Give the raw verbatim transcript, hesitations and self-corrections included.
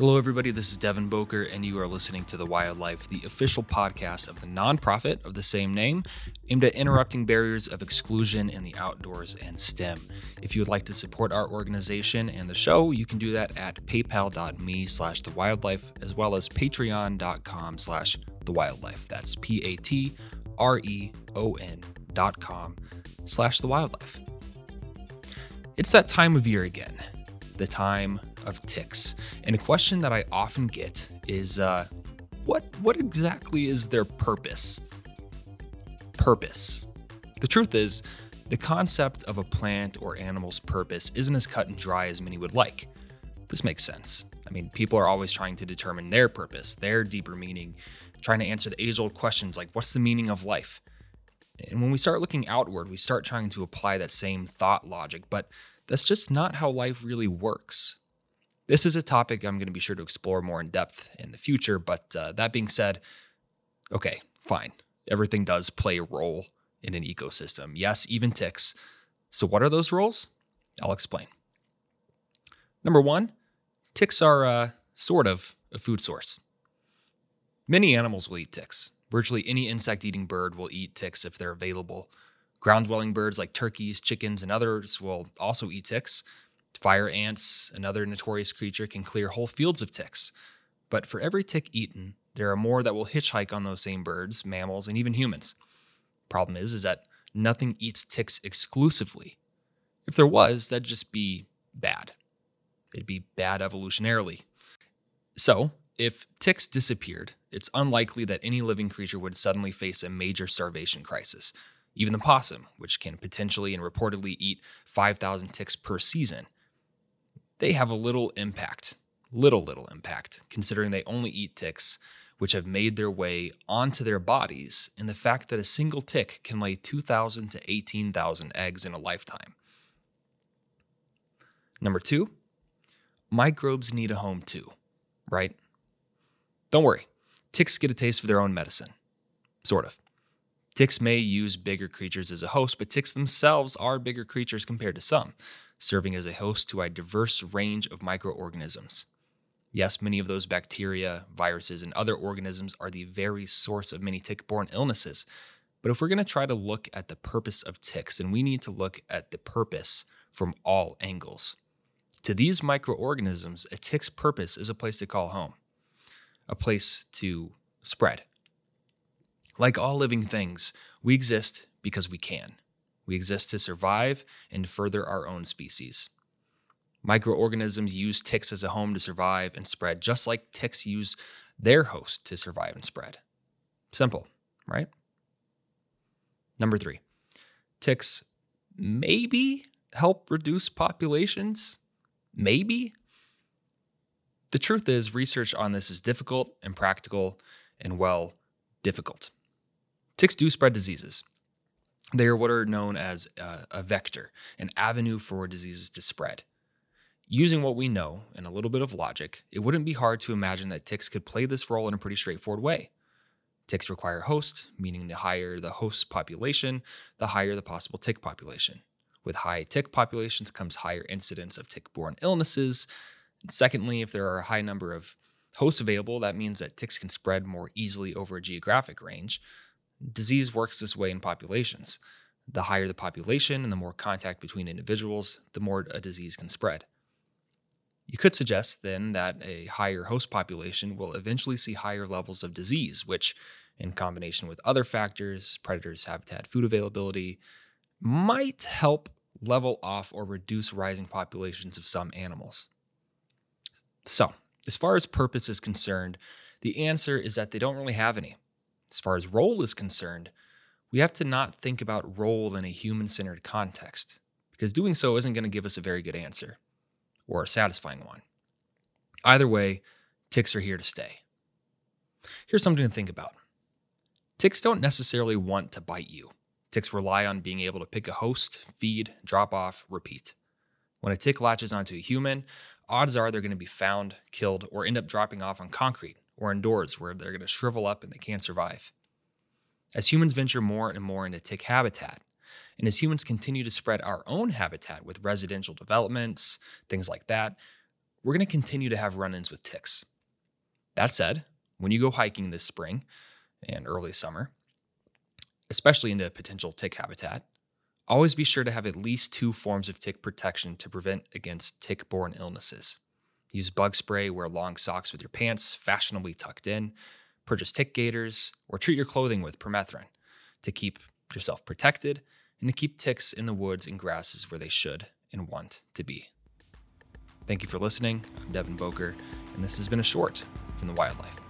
Hello, everybody. This is Devin Boker, and you are listening to The Wildlife, the official podcast of the nonprofit of the same name, aimed at interrupting barriers of exclusion in the outdoors and STEM. If you would like to support our organization and the show, you can do that at paypal.me slash the wildlife, as well as patreon.com slash the wildlife. That's P-A-T-R-E-O-N dot com slash the wildlife. It's that time of year again, the time of ticks. And a question that I often get is, uh, what what exactly is their purpose? Purpose. The truth is, the concept of a plant or animal's purpose isn't as cut and dry as many would like. This makes sense. I mean, people are always trying to determine their purpose, their deeper meaning, trying to answer the age-old questions like, what's the meaning of life? And when we start looking outward, we start trying to apply that same thought logic, but that's just not how life really works. This is a topic I'm going to be sure to explore more in depth in the future, but uh, that being said, okay, fine. Everything does play a role in an ecosystem. Yes, even ticks. So what are those roles? I'll explain. Number one, ticks are uh, sort of a food source. Many animals will eat ticks. Virtually any insect-eating bird will eat ticks if they're available. Ground-dwelling birds like turkeys, chickens, and others will also eat ticks. Fire ants, another notorious creature, can clear whole fields of ticks. But for every tick eaten, there are more that will hitchhike on those same birds, mammals, and even humans. Problem is, is that nothing eats ticks exclusively. If there was, that'd just be bad. It'd be bad evolutionarily. So, if ticks disappeared, it's unlikely that any living creature would suddenly face a major starvation crisis. Even the possum, which can potentially and reportedly eat five thousand ticks per season, they have a little impact, little, little impact, considering they only eat ticks, which have made their way onto their bodies, and the fact that a single tick can lay two thousand to eighteen thousand eggs in a lifetime. Number two, microbes need a home too, right? Don't worry, ticks get a taste for their own medicine, sort of. Ticks may use bigger creatures as a host, but ticks themselves are bigger creatures compared to some, serving as a host to a diverse range of microorganisms. Yes, many of those bacteria, viruses, and other organisms are the very source of many tick-borne illnesses. But if we're going to try to look at the purpose of ticks, then we need to look at the purpose from all angles. To these microorganisms, a tick's purpose is a place to call home, a place to spread. Like all living things, we exist because we can. We exist to survive and further our own species. Microorganisms use ticks as a home to survive and spread, just like ticks use their host to survive and spread. Simple, right? Number three, ticks maybe help reduce populations? Maybe? The truth is, research on this is difficult and practical and, well, difficult. Ticks do spread diseases. They are what are known as a, a vector, an avenue for diseases to spread. Using what we know and a little bit of logic, it wouldn't be hard to imagine that ticks could play this role in a pretty straightforward way. Ticks require host, meaning the higher the host population, the higher the possible tick population. With high tick populations comes higher incidence of tick-borne illnesses. And secondly, if there are a high number of hosts available, that means that ticks can spread more easily over a geographic range. Disease works this way in populations. The higher the population and the more contact between individuals, the more a disease can spread. You could suggest then that a higher host population will eventually see higher levels of disease, which, in combination with other factors, predators, habitat, food availability, might help level off or reduce rising populations of some animals. So, as far as purpose is concerned, the answer is that they don't really have any. As far as role is concerned, we have to not think about role in a human-centered context, because doing so isn't going to give us a very good answer, or a satisfying one. Either way, ticks are here to stay. Here's something to think about. Ticks don't necessarily want to bite you. Ticks rely on being able to pick a host, feed, drop off, repeat. When a tick latches onto a human, odds are they're going to be found, killed, or end up dropping off on concrete or indoors where they're going to shrivel up and they can't survive. As humans venture more and more into tick habitat, and as humans continue to spread our own habitat with residential developments, things like that, we're going to continue to have run-ins with ticks. That said, when you go hiking this spring and early summer, especially into potential tick habitat, always be sure to have at least two forms of tick protection to prevent against tick-borne illnesses. Use bug spray, wear long socks with your pants fashionably tucked in, purchase tick gaiters, or treat your clothing with permethrin to keep yourself protected and to keep ticks in the woods and grasses where they should and want to be. Thank you for listening. I'm Devin Boker, and this has been a short from the Wildlife.